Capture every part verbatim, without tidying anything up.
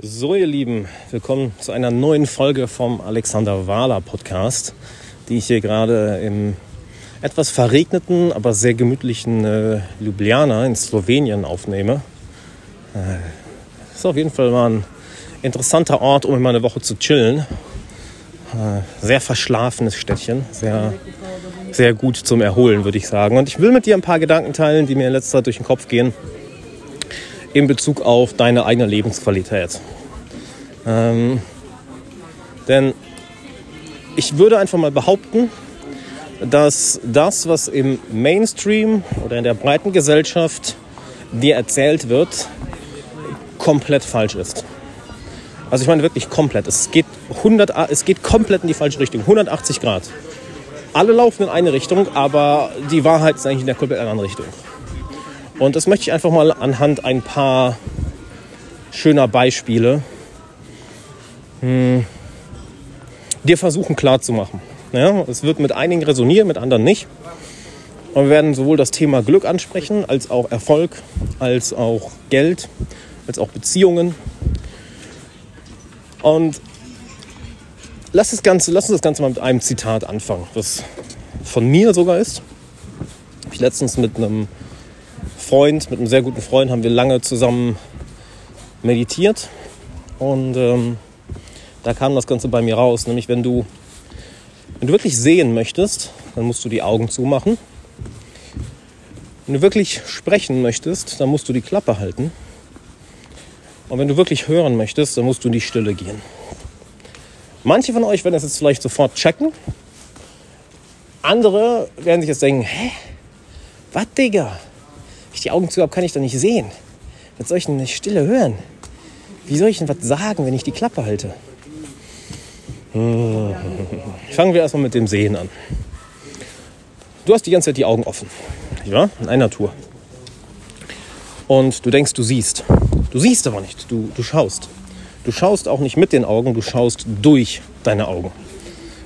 So, ihr Lieben, willkommen zu einer neuen Folge vom Alexander-Wahler-Podcast, die ich hier gerade im etwas verregneten, aber sehr gemütlichen äh, Ljubljana in Slowenien aufnehme. Äh, ist auf jeden Fall mal ein interessanter Ort, um in meine Woche zu chillen. Äh, sehr verschlafenes Städtchen, sehr, sehr gut zum Erholen, würde ich sagen. Und ich will mit dir ein paar Gedanken teilen, die mir in letzter Zeit durch den Kopf gehen. In Bezug auf deine eigene Lebensqualität. Ähm, denn ich würde einfach mal behaupten, dass das, was im Mainstream oder in der breiten Gesellschaft dir erzählt wird, komplett falsch ist. Also ich meine wirklich komplett. Es geht, hundert, es geht komplett in die falsche Richtung, hundertachtzig Grad. Alle laufen in eine Richtung, aber die Wahrheit ist eigentlich in der komplett anderen Richtung. Und das möchte ich einfach mal anhand ein paar schöner Beispiele hm, dir versuchen klarzumachen. Ja, es wird mit einigen resonieren, mit anderen nicht. Und wir werden sowohl das Thema Glück ansprechen, als auch Erfolg, als auch Geld, als auch Beziehungen. Und lass, das Ganze, lass uns das Ganze mal mit einem Zitat anfangen, das von mir sogar ist. Ich letztens mit einem Freund, mit einem sehr guten Freund haben wir lange zusammen meditiert und ähm, da kam das Ganze bei mir raus, nämlich wenn du, wenn du wirklich sehen möchtest, dann musst du die Augen zumachen. Wenn du wirklich sprechen möchtest, dann musst du die Klappe halten. Und wenn du wirklich hören möchtest, dann musst du in die Stille gehen. Manche von euch werden das jetzt vielleicht sofort checken. Andere werden sich jetzt denken, hä? Was, Digga? Ich die Augen zu habe, kann ich doch nicht sehen. Was soll ich denn Stille hören? Wie soll ich denn was sagen, wenn ich die Klappe halte? Hm. Fangen wir erstmal mit dem Sehen an. Du hast die ganze Zeit die Augen offen. Ja, in einer Tour. Und du denkst, du siehst. Du siehst aber nicht. Du, du schaust. Du schaust auch nicht mit den Augen, du schaust durch deine Augen.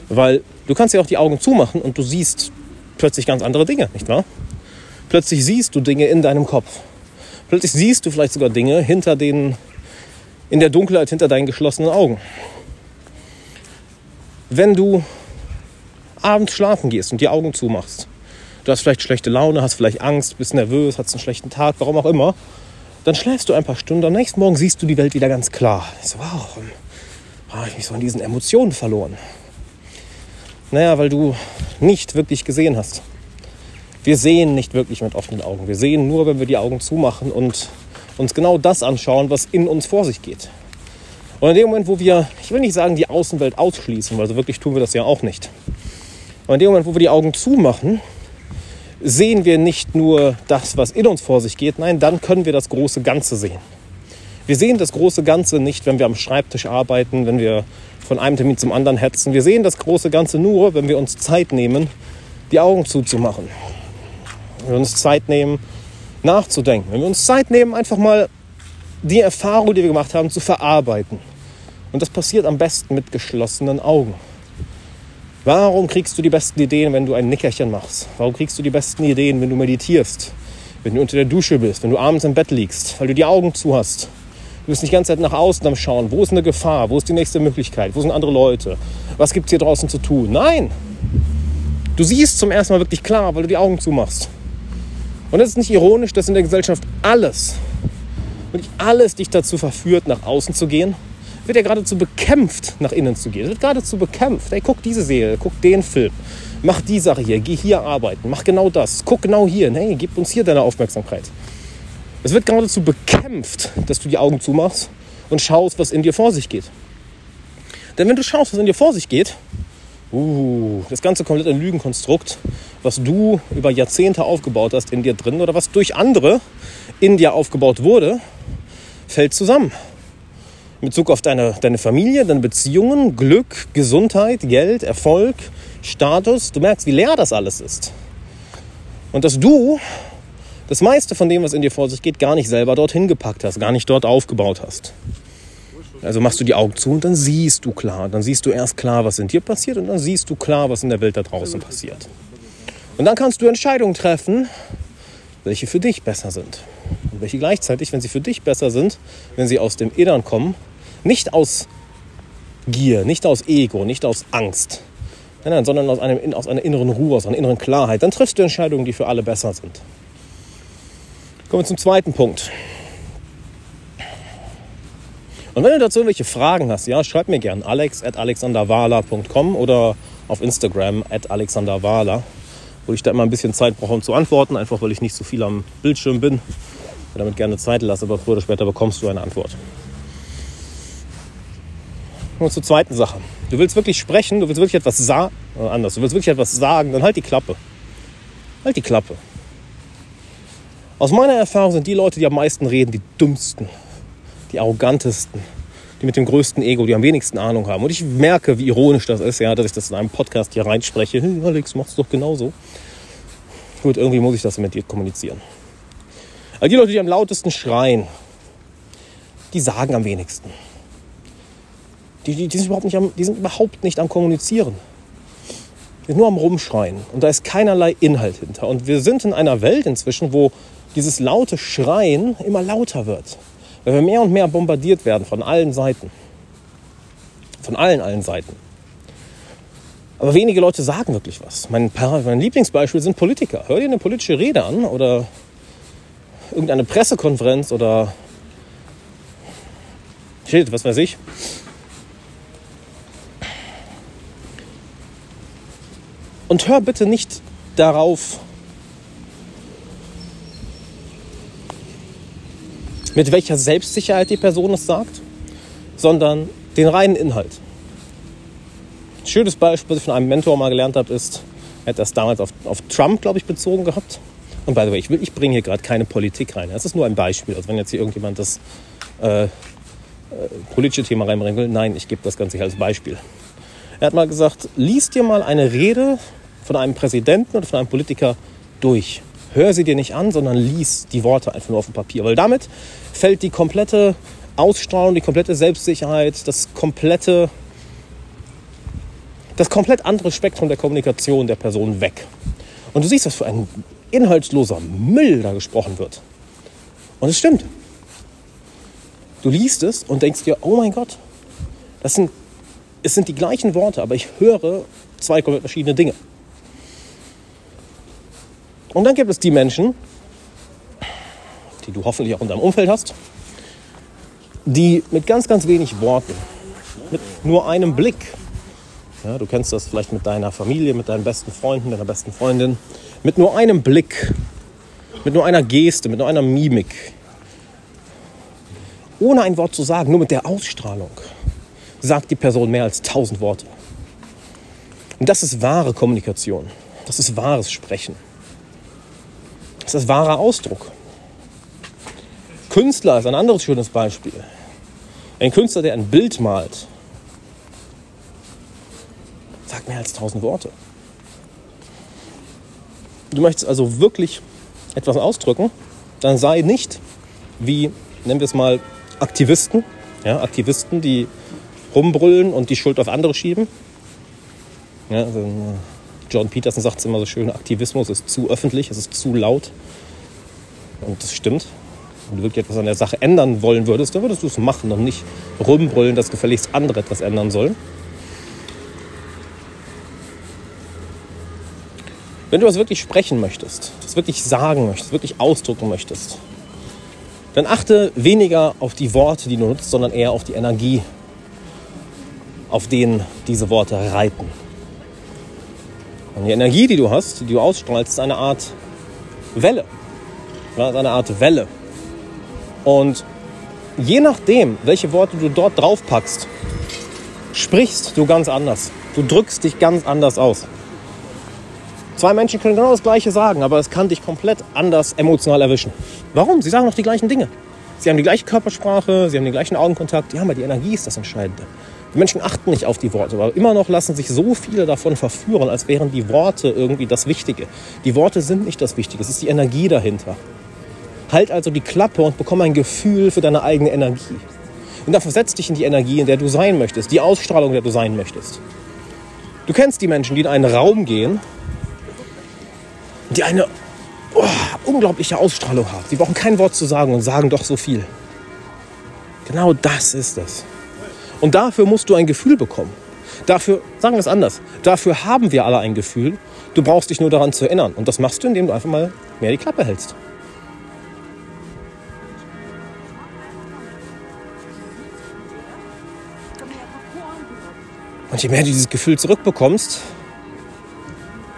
Weil du kannst ja auch die Augen zumachen und du siehst plötzlich ganz andere Dinge, nicht wahr? Plötzlich siehst du Dinge in deinem Kopf. Plötzlich siehst du vielleicht sogar Dinge hinter den, in der Dunkelheit hinter deinen geschlossenen Augen. Wenn du abends schlafen gehst und die Augen zumachst, du hast vielleicht schlechte Laune, hast vielleicht Angst, bist nervös, hast einen schlechten Tag, warum auch immer, dann schläfst du ein paar Stunden, am nächsten Morgen siehst du die Welt wieder ganz klar. Ich so, wow, habe ich mich so in diesen Emotionen verloren? Naja, weil du nicht wirklich gesehen hast. Wir sehen nicht wirklich mit offenen Augen. Wir sehen nur, wenn wir die Augen zumachen und uns genau das anschauen, was in uns vor sich geht. Und in dem Moment, wo wir, ich will nicht sagen, die Außenwelt ausschließen, weil so wirklich tun wir das ja auch nicht. Aber in dem Moment, wo wir die Augen zumachen, sehen wir nicht nur das, was in uns vor sich geht. Nein, dann können wir das große Ganze sehen. Wir sehen das große Ganze nicht, wenn wir am Schreibtisch arbeiten, wenn wir von einem Termin zum anderen hetzen. Wir sehen das große Ganze nur, wenn wir uns Zeit nehmen, die Augen zuzumachen. Wenn wir uns Zeit nehmen, nachzudenken. Wenn wir uns Zeit nehmen, einfach mal die Erfahrung, die wir gemacht haben, zu verarbeiten. Und das passiert am besten mit geschlossenen Augen. Warum kriegst du die besten Ideen, wenn du ein Nickerchen machst? Warum kriegst du die besten Ideen, wenn du meditierst? Wenn du unter der Dusche bist, wenn du abends im Bett liegst, weil du die Augen zu hast. Du bist nicht die ganze Zeit nach außen am Schauen. Wo ist eine Gefahr? Wo ist die nächste Möglichkeit? Wo sind andere Leute? Was gibt es hier draußen zu tun? Nein! Du siehst zum ersten Mal wirklich klar, weil du die Augen zumachst. Und es ist nicht ironisch, dass in der Gesellschaft alles, wirklich alles dich dazu verführt, nach außen zu gehen, wird ja geradezu bekämpft, nach innen zu gehen. Es wird geradezu bekämpft. Hey, guck diese Serie, guck den Film, mach die Sache hier, geh hier arbeiten, mach genau das, guck genau hier, hey, gib uns hier deine Aufmerksamkeit. Es wird geradezu bekämpft, dass du die Augen zumachst und schaust, was in dir vor sich geht. Denn wenn du schaust, was in dir vor sich geht, Uh, das ganze komplette Lügenkonstrukt, was du über Jahrzehnte aufgebaut hast in dir drin oder was durch andere in dir aufgebaut wurde, fällt zusammen. In Bezug auf deine, deine Familie, deine Beziehungen, Glück, Gesundheit, Geld, Erfolg, Status. Du merkst, wie leer das alles ist. Und dass du das meiste von dem, was in dir vor sich geht, gar nicht selber dorthin gepackt hast, gar nicht dort aufgebaut hast. Also machst du die Augen zu und dann siehst du klar. Dann siehst du erst klar, was in dir passiert und dann siehst du klar, was in der Welt da draußen passiert. Und dann kannst du Entscheidungen treffen, welche für dich besser sind. Und welche gleichzeitig, wenn sie für dich besser sind, wenn sie aus dem Innern kommen, Nicht aus Gier, nicht aus Ego, nicht aus Angst, nein, nein, sondern aus, einem, aus einer inneren Ruhe, aus einer inneren Klarheit. Dann triffst du Entscheidungen, die für alle besser sind. Kommen wir zum zweiten Punkt. Und wenn du dazu irgendwelche Fragen hast, ja, schreib mir gerne alex at alexander wahler punkt com oder auf Instagram at alexander wahler, wo ich da immer ein bisschen Zeit brauche, um zu antworten, einfach weil ich nicht so viel am Bildschirm bin. Ich damit gerne Zeit lasse, aber früher oder später bekommst du eine Antwort. Und zur zweiten Sache. Du willst wirklich sprechen, du willst wirklich etwas sagen, anders, du willst wirklich etwas sagen, dann halt die Klappe. Halt die Klappe. Aus meiner Erfahrung sind die Leute, die am meisten reden, die dümmsten, die arrogantesten, die mit dem größten Ego, die am wenigsten Ahnung haben. Und ich merke, wie ironisch das ist, ja, dass ich das in einem Podcast hier reinspreche. Hey, Alex, mach's doch genauso. Gut, irgendwie muss ich das mit dir kommunizieren. Aber die Leute, die am lautesten schreien, die sagen am wenigsten. Die, die, die, sind überhaupt nicht am, die sind überhaupt nicht am Kommunizieren. Die sind nur am Rumschreien. Und da ist keinerlei Inhalt hinter. Und wir sind in einer Welt inzwischen, wo dieses laute Schreien immer lauter wird. Weil wir mehr und mehr bombardiert werden von allen Seiten. Von allen, allen Seiten. Aber wenige Leute sagen wirklich was. Mein, mein Lieblingsbeispiel sind Politiker. Hör dir eine politische Rede an oder irgendeine Pressekonferenz oder shit, was weiß ich. Und hör bitte nicht darauf, mit welcher Selbstsicherheit die Person es sagt, sondern den reinen Inhalt. Ein schönes Beispiel, was ich von einem Mentor mal gelernt habe, ist, er hat das damals auf, auf Trump, glaube ich, bezogen gehabt. Und by the way, ich, will, ich bringe hier gerade keine Politik rein. Das ist nur ein Beispiel. Also wenn jetzt hier irgendjemand das äh, äh, politische Thema reinbringen will, nein, ich gebe das Ganze hier als Beispiel. Er hat mal gesagt, lies dir mal eine Rede von einem Präsidenten oder von einem Politiker durch. Hör sie dir nicht an, sondern lies die Worte einfach nur auf dem Papier. Weil damit fällt die komplette Ausstrahlung, die komplette Selbstsicherheit, das komplette, das komplett andere Spektrum der Kommunikation der Person weg. Und du siehst, was für ein inhaltsloser Müll da gesprochen wird. Und es stimmt. Du liest es und denkst dir, oh mein Gott, das sind Es sind die gleichen Worte, aber ich höre zwei komplett verschiedene Dinge. Und dann gibt es die Menschen, die du hoffentlich auch in deinem Umfeld hast, die mit ganz, ganz wenig Worten, mit nur einem Blick, ja, du kennst das vielleicht mit deiner Familie, mit deinen besten Freunden, deiner besten Freundin, mit nur einem Blick, mit nur einer Geste, mit nur einer Mimik, ohne ein Wort zu sagen, nur mit der Ausstrahlung, sagt die Person mehr als tausend Worte. Und das ist wahre Kommunikation. Das ist wahres Sprechen. Das ist wahrer Ausdruck. Künstler ist ein anderes schönes Beispiel. Ein Künstler, der ein Bild malt, sagt mehr als tausend Worte. Du möchtest also wirklich etwas ausdrücken, dann sei nicht wie, nennen wir es mal, Aktivisten. Ja, Aktivisten, die rumbrüllen und die Schuld auf andere schieben. Ja, also John Peterson sagt es immer so schön, Aktivismus ist zu öffentlich, es ist zu laut. Und das stimmt. Wenn du wirklich etwas an der Sache ändern wollen würdest, dann würdest du es machen und nicht rumbrüllen, dass gefälligst andere etwas ändern sollen. Wenn du das wirklich sprechen möchtest, das wirklich sagen möchtest, wirklich ausdrücken möchtest, dann achte weniger auf die Worte, die du nutzt, sondern eher auf die Energie, auf denen diese Worte reiten. Und die Energie, die du hast, die du ausstrahlst, ist eine Art Welle. Ja, ist eine Art Welle. Und je nachdem, welche Worte du dort draufpackst, sprichst du ganz anders. Du drückst dich ganz anders aus. Zwei Menschen können genau das Gleiche sagen, aber es kann dich komplett anders emotional erwischen. Warum? Sie sagen doch die gleichen Dinge. Sie haben die gleiche Körpersprache, sie haben den gleichen Augenkontakt. Ja, aber die Energie ist das Entscheidende. Die Menschen achten nicht auf die Worte, aber immer noch lassen sich so viele davon verführen, als wären die Worte irgendwie das Wichtige. Die Worte sind nicht das Wichtige, es ist die Energie dahinter. Halt also die Klappe und bekomm ein Gefühl für deine eigene Energie. Und dann versetz dich in die Energie, in der du sein möchtest, die Ausstrahlung, in der du sein möchtest. Du kennst die Menschen, die in einen Raum gehen, die eine oh, unglaubliche Ausstrahlung haben. Sie brauchen kein Wort zu sagen und sagen doch so viel. Genau das ist es. Und dafür musst du ein Gefühl bekommen. Dafür, sagen wir es anders, dafür haben wir alle ein Gefühl. Du brauchst dich nur daran zu erinnern. Und das machst du, indem du einfach mal mehr die Klappe hältst. Und je mehr du dieses Gefühl zurückbekommst,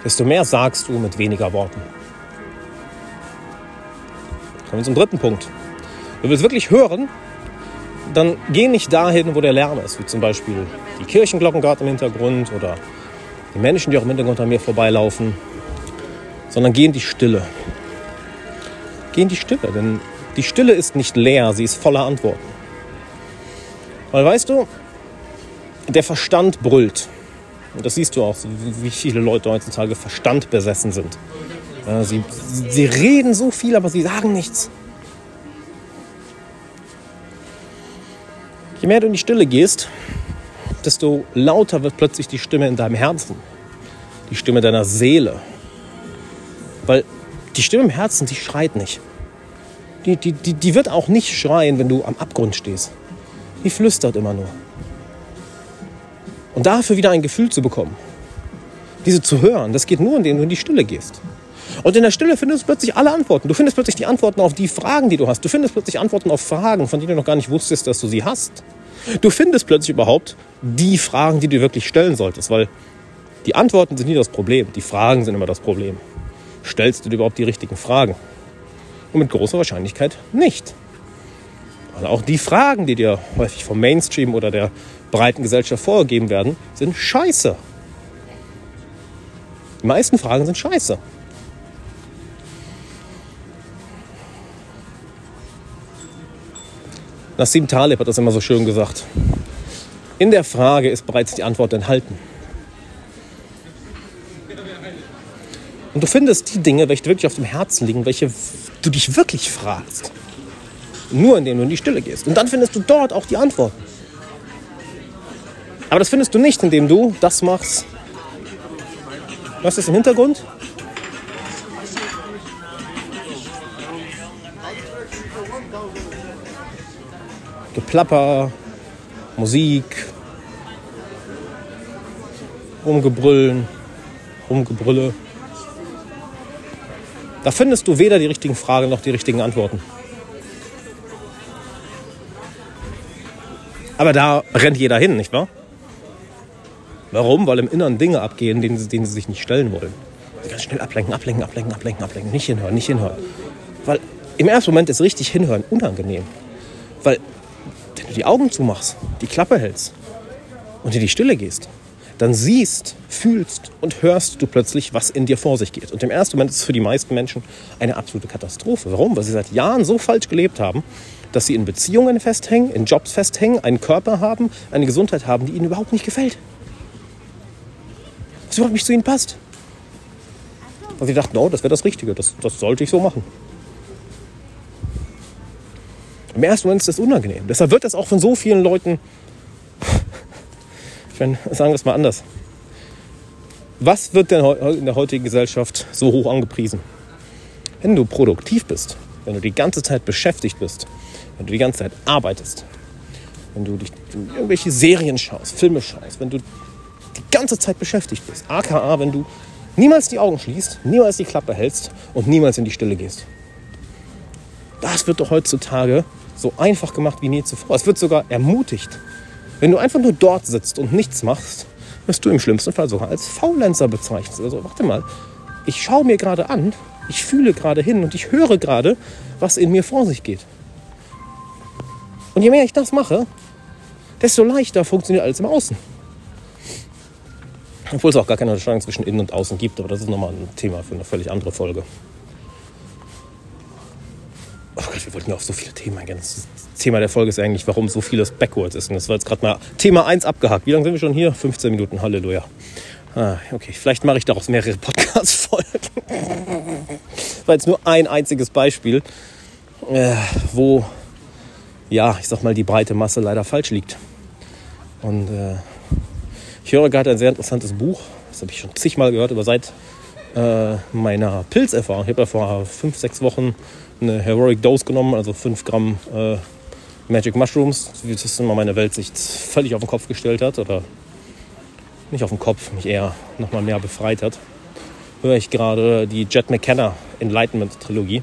desto mehr sagst du mit weniger Worten. Kommen wir zum dritten Punkt. Du willst wirklich hören, dann geh nicht dahin, wo der Lärm ist, wie zum Beispiel die Kirchenglocken gerade im Hintergrund oder die Menschen, die auch im Hintergrund an mir vorbeilaufen, sondern geh in die Stille. Geh in die Stille, denn die Stille ist nicht leer, sie ist voller Antworten. Weil weißt du, der Verstand brüllt. Und das siehst du auch, wie viele Leute heutzutage Verstand besessen sind. Sie, sie reden so viel, aber sie sagen nichts. Je mehr du in die Stille gehst, desto lauter wird plötzlich die Stimme in deinem Herzen. Die Stimme deiner Seele. Weil die Stimme im Herzen, die schreit nicht. Die, die, die, die wird auch nicht schreien, wenn du am Abgrund stehst. Die flüstert immer nur. Und dafür wieder ein Gefühl zu bekommen, diese zu hören, das geht nur, indem du in die Stille gehst. Und in der Stille findest du plötzlich alle Antworten. Du findest plötzlich die Antworten auf die Fragen, die du hast. Du findest plötzlich Antworten auf Fragen, von denen du noch gar nicht wusstest, dass du sie hast. Du findest plötzlich überhaupt die Fragen, die du wirklich stellen solltest, weil die Antworten sind nie das Problem, die Fragen sind immer das Problem. Stellst du dir überhaupt die richtigen Fragen? Und mit großer Wahrscheinlichkeit nicht. Also auch die Fragen, die dir häufig vom Mainstream oder der breiten Gesellschaft vorgegeben werden, sind scheiße. Die meisten Fragen sind scheiße. Nassim Taleb hat das immer so schön gesagt. In der Frage ist bereits die Antwort enthalten. Und du findest die Dinge, welche wirklich auf dem Herzen liegen, welche du dich wirklich fragst. Nur indem du in die Stille gehst. Und dann findest du dort auch die Antworten. Aber das findest du nicht, indem du das machst. Was ist im Hintergrund? Geplapper, Musik, Rumgebrüllen, Rumgebrülle. Da findest du weder die richtigen Fragen noch die richtigen Antworten. Aber da rennt jeder hin, nicht wahr? Warum? Weil im Inneren Dinge abgehen, denen sie, denen sie sich nicht stellen wollen. Ganz schnell ablenken, ablenken, ablenken, ablenken, ablenken. Nicht hinhören, nicht hinhören. Weil im ersten Moment ist richtig hinhören unangenehm. Weil wenn du die Augen zumachst, die Klappe hältst und in die Stille gehst, dann siehst, fühlst und hörst du plötzlich, was in dir vor sich geht. Und im ersten Moment ist es für die meisten Menschen eine absolute Katastrophe. Warum? Weil sie seit Jahren so falsch gelebt haben, dass sie in Beziehungen festhängen, in Jobs festhängen, einen Körper haben, eine Gesundheit haben, die ihnen überhaupt nicht gefällt. Was überhaupt nicht zu ihnen passt. Und sie dachten, oh, das wäre das Richtige, das, das sollte ich so machen. Im ersten Moment ist das unangenehm. Deshalb wird das auch von so vielen Leuten, ich meine, sagen wir es mal anders. Was wird denn in der heutigen Gesellschaft so hoch angepriesen? Wenn du produktiv bist, wenn du die ganze Zeit beschäftigt bist, wenn du die ganze Zeit arbeitest, wenn du dich wenn du irgendwelche Serien schaust, Filme schaust, wenn du die ganze Zeit beschäftigt bist, aka wenn du niemals die Augen schließt, niemals die Klappe hältst und niemals in die Stille gehst. Das wird doch heutzutage so einfach gemacht wie nie zuvor. Es wird sogar ermutigt. Wenn du einfach nur dort sitzt und nichts machst, wirst du im schlimmsten Fall sogar als Faulenzer bezeichnet. Also warte mal, ich schaue mir gerade an, ich fühle gerade hin und ich höre gerade, was in mir vor sich geht. Und je mehr ich das mache, desto leichter funktioniert alles im Außen. Obwohl es auch gar keine Unterscheidung zwischen Innen und Außen gibt, aber das ist nochmal ein Thema für eine völlig andere Folge. Oh Gott, wir wollten ja auf so viele Themen eingehen. Das Thema der Folge ist eigentlich, warum so vieles backwards ist. Und das war jetzt gerade mal Thema eins abgehakt. Wie lange sind wir schon hier? fünfzehn Minuten, Halleluja. Ah, okay, vielleicht mache ich daraus mehrere Podcast-Folgen. Das war jetzt nur ein einziges Beispiel, wo, ja, ich sag mal, die breite Masse leider falsch liegt. Und äh, ich höre gerade ein sehr interessantes Buch. Das habe ich schon zigmal gehört, aber seit äh, meiner Pilzerfahrung. Ich habe ja vor fünf, sechs Wochen eine Heroic Dose genommen, also fünf Gramm äh, Magic Mushrooms, wie das immer meine Weltsicht völlig auf den Kopf gestellt hat, oder nicht auf den Kopf, mich eher nochmal mehr befreit hat, höre ich gerade die Jed McKenna Enlightenment-Trilogie.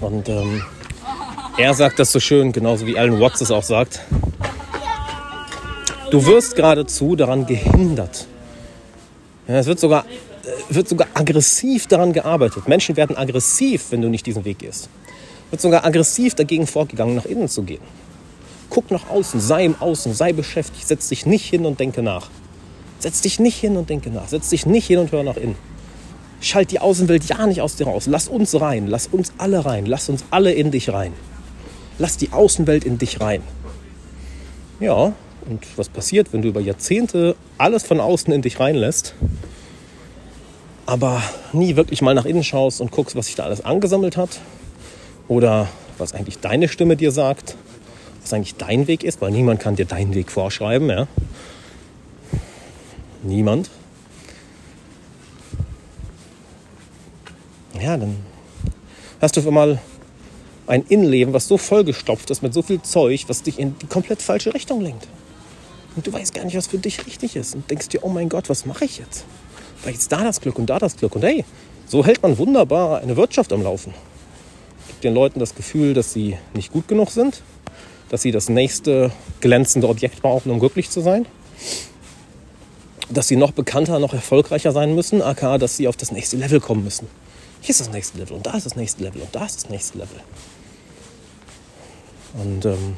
Und ähm, er sagt das so schön, genauso wie Alan Watts es auch sagt. Du wirst geradezu daran gehindert. Ja, es wird sogar, wird sogar aggressiv daran gearbeitet. Menschen werden aggressiv, wenn du nicht diesen Weg gehst. Wird sogar aggressiv dagegen vorgegangen, nach innen zu gehen. Guck nach außen, sei im Außen, sei beschäftigt. Setz dich nicht hin und denke nach. Setz dich nicht hin und denke nach. Setz dich nicht hin und hör nach innen. Schalt die Außenwelt ja nicht aus dir raus. Lass uns rein, lass uns alle rein, lass uns alle in dich rein. Lass die Außenwelt in dich rein. Ja, und was passiert, wenn du über Jahrzehnte alles von außen in dich reinlässt, aber nie wirklich mal nach innen schaust und guckst, was sich da alles angesammelt hat oder was eigentlich deine Stimme dir sagt, was eigentlich dein Weg ist, weil niemand kann dir deinen Weg vorschreiben, ja? Niemand. Ja, dann hast du auf einmal ein Innenleben, was so vollgestopft ist mit so viel Zeug, was dich in die komplett falsche Richtung lenkt. Und du weißt gar nicht, was für dich richtig ist. Und denkst dir, oh mein Gott, was mache ich jetzt? Weil jetzt da das Glück und da das Glück. Und hey, so hält man wunderbar eine Wirtschaft am Laufen. Gibt den Leuten das Gefühl, dass sie nicht gut genug sind. Dass sie das nächste glänzende Objekt brauchen, um glücklich zu sein. Dass sie noch bekannter, noch erfolgreicher sein müssen. aka, dass sie auf das nächste Level kommen müssen. Hier ist das nächste Level und da ist das nächste Level und da ist das nächste Level. Und ähm,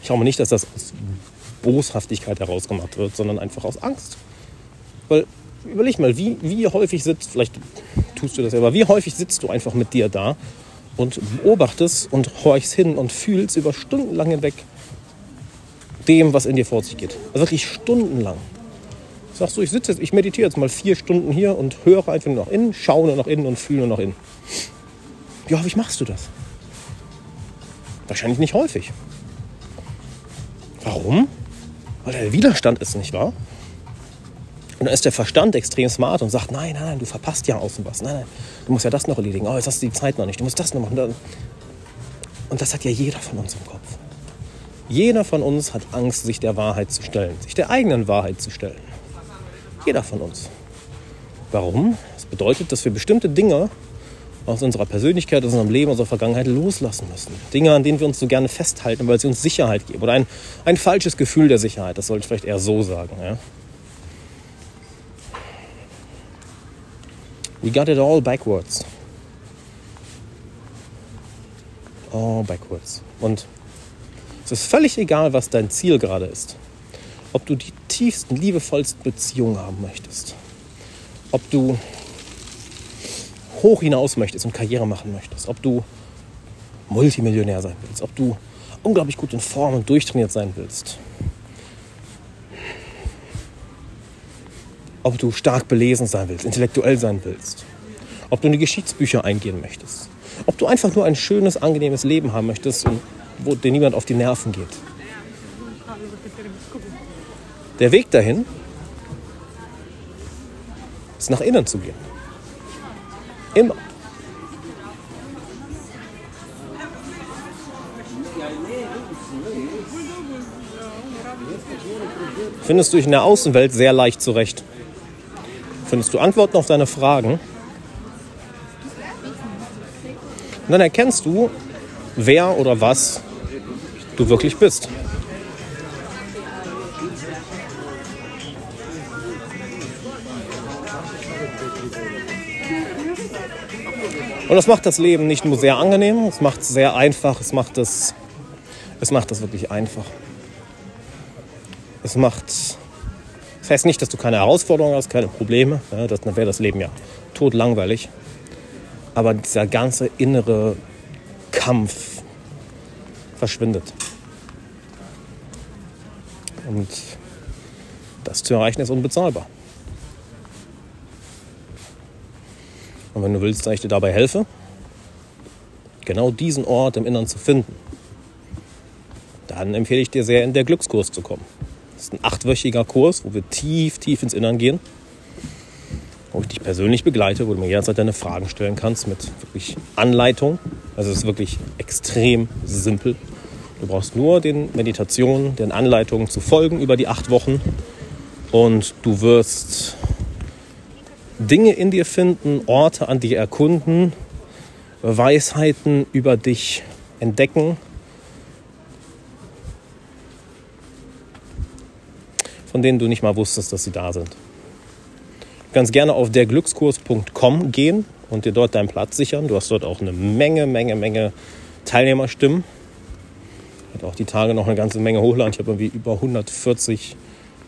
ich glaube nicht, dass das aus Boshaftigkeit herausgemacht wird, sondern einfach aus Angst. Weil, überleg mal, wie, wie häufig sitzt, vielleicht tust du das selber, wie häufig sitzt du einfach mit dir da und beobachtest und horchst hin und fühlst über Stunden lang hinweg dem, was in dir vor sich geht. Also wirklich stundenlang. Sagst du, ich sitze jetzt, ich meditiere jetzt mal vier Stunden hier und höre einfach nur nach innen, schaue nur nach innen und fühle nur nach innen. Wie häufig machst du das? Wahrscheinlich nicht häufig. Warum? Weil der Widerstand ist, nicht wahr? Und dann ist der Verstand extrem smart und sagt, nein, nein, nein, du verpasst ja außen was. Nein, nein, du musst ja das noch erledigen. Oh, jetzt hast du die Zeit noch nicht. Du musst das noch machen. Und das hat ja jeder von uns im Kopf. Jeder von uns hat Angst, sich der Wahrheit zu stellen, sich der eigenen Wahrheit zu stellen. Jeder von uns. Warum? Das bedeutet, dass wir bestimmte Dinge aus unserer Persönlichkeit, aus unserem Leben, aus unserer Vergangenheit loslassen müssen. Dinge, an denen wir uns so gerne festhalten, weil sie uns Sicherheit geben. Oder ein, ein falsches Gefühl der Sicherheit, das sollte ich vielleicht eher so sagen. Ja? We got it all backwards. All backwards. Und es ist völlig egal, was dein Ziel gerade ist. Ob du die tiefsten, liebevollsten Beziehungen haben möchtest. Ob du hoch hinaus möchtest und Karriere machen möchtest. Ob du Multimillionär sein willst. Ob du unglaublich gut in Form und durchtrainiert sein willst. Ob du stark belesen sein willst, intellektuell sein willst. Ob du in die Geschichtsbücher eingehen möchtest. Ob du einfach nur ein schönes, angenehmes Leben haben möchtest und wo dir niemand auf die Nerven geht. Der Weg dahin ist, nach innen zu gehen. Immer. Findest du dich in der Außenwelt sehr leicht zurecht? Findest du Antworten auf deine Fragen? Und dann erkennst du, wer oder was du wirklich bist. Und das macht das Leben nicht nur sehr angenehm, es macht es sehr einfach, es macht es, es macht es wirklich einfach. Es macht, das heißt nicht, dass du keine Herausforderungen hast, keine Probleme, ja, das, dann wäre das Leben ja todlangweilig. Aber dieser ganze innere Kampf verschwindet. Und das zu erreichen ist unbezahlbar. Und wenn du willst, dass ich dir dabei helfe, genau diesen Ort im Inneren zu finden, dann empfehle ich dir sehr, in der Glückskurs zu kommen. Das ist ein achtwöchiger Kurs, wo wir tief, tief ins Inneren gehen. wo ich dich persönlich begleite, wo du mir jederzeit deine Fragen stellen kannst mit wirklich Anleitung. Also es ist wirklich extrem simpel. Du brauchst nur den Meditationen, den Anleitungen zu folgen über die acht Wochen und du wirst Dinge in dir finden, Orte an dir erkunden, Weisheiten über dich entdecken. Von denen du nicht mal wusstest, dass sie da sind. Du kannst gerne auf der glückskurs punkt com gehen und dir dort deinen Platz sichern. Du hast dort auch eine Menge, Menge, Menge Teilnehmerstimmen. Ich hatte auch die Tage noch eine ganze Menge hochgeladen. Ich habe irgendwie über hundertvierzig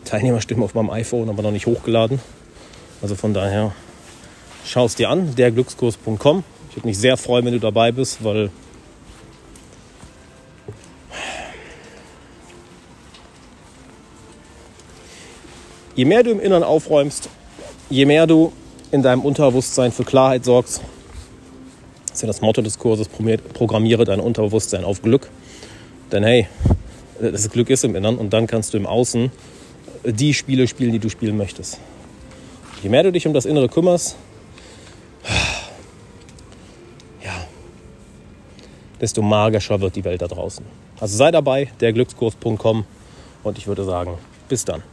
Teilnehmerstimmen auf meinem iPhone, aber noch nicht hochgeladen. Also von daher, schau es dir an, der glückskurs punkt com. Ich würde mich sehr freuen, wenn du dabei bist, weil je mehr du im Inneren aufräumst, je mehr du in deinem Unterbewusstsein für Klarheit sorgst, das ist ja das Motto des Kurses, programmiere dein Unterbewusstsein auf Glück. Denn hey, das Glück ist im Inneren und dann kannst du im Außen die Spiele spielen, die du spielen möchtest. Je mehr du dich um das Innere kümmerst, ja, desto magischer wird die Welt da draußen. Also sei dabei, der glückskurs punkt com, und ich würde sagen, bis dann.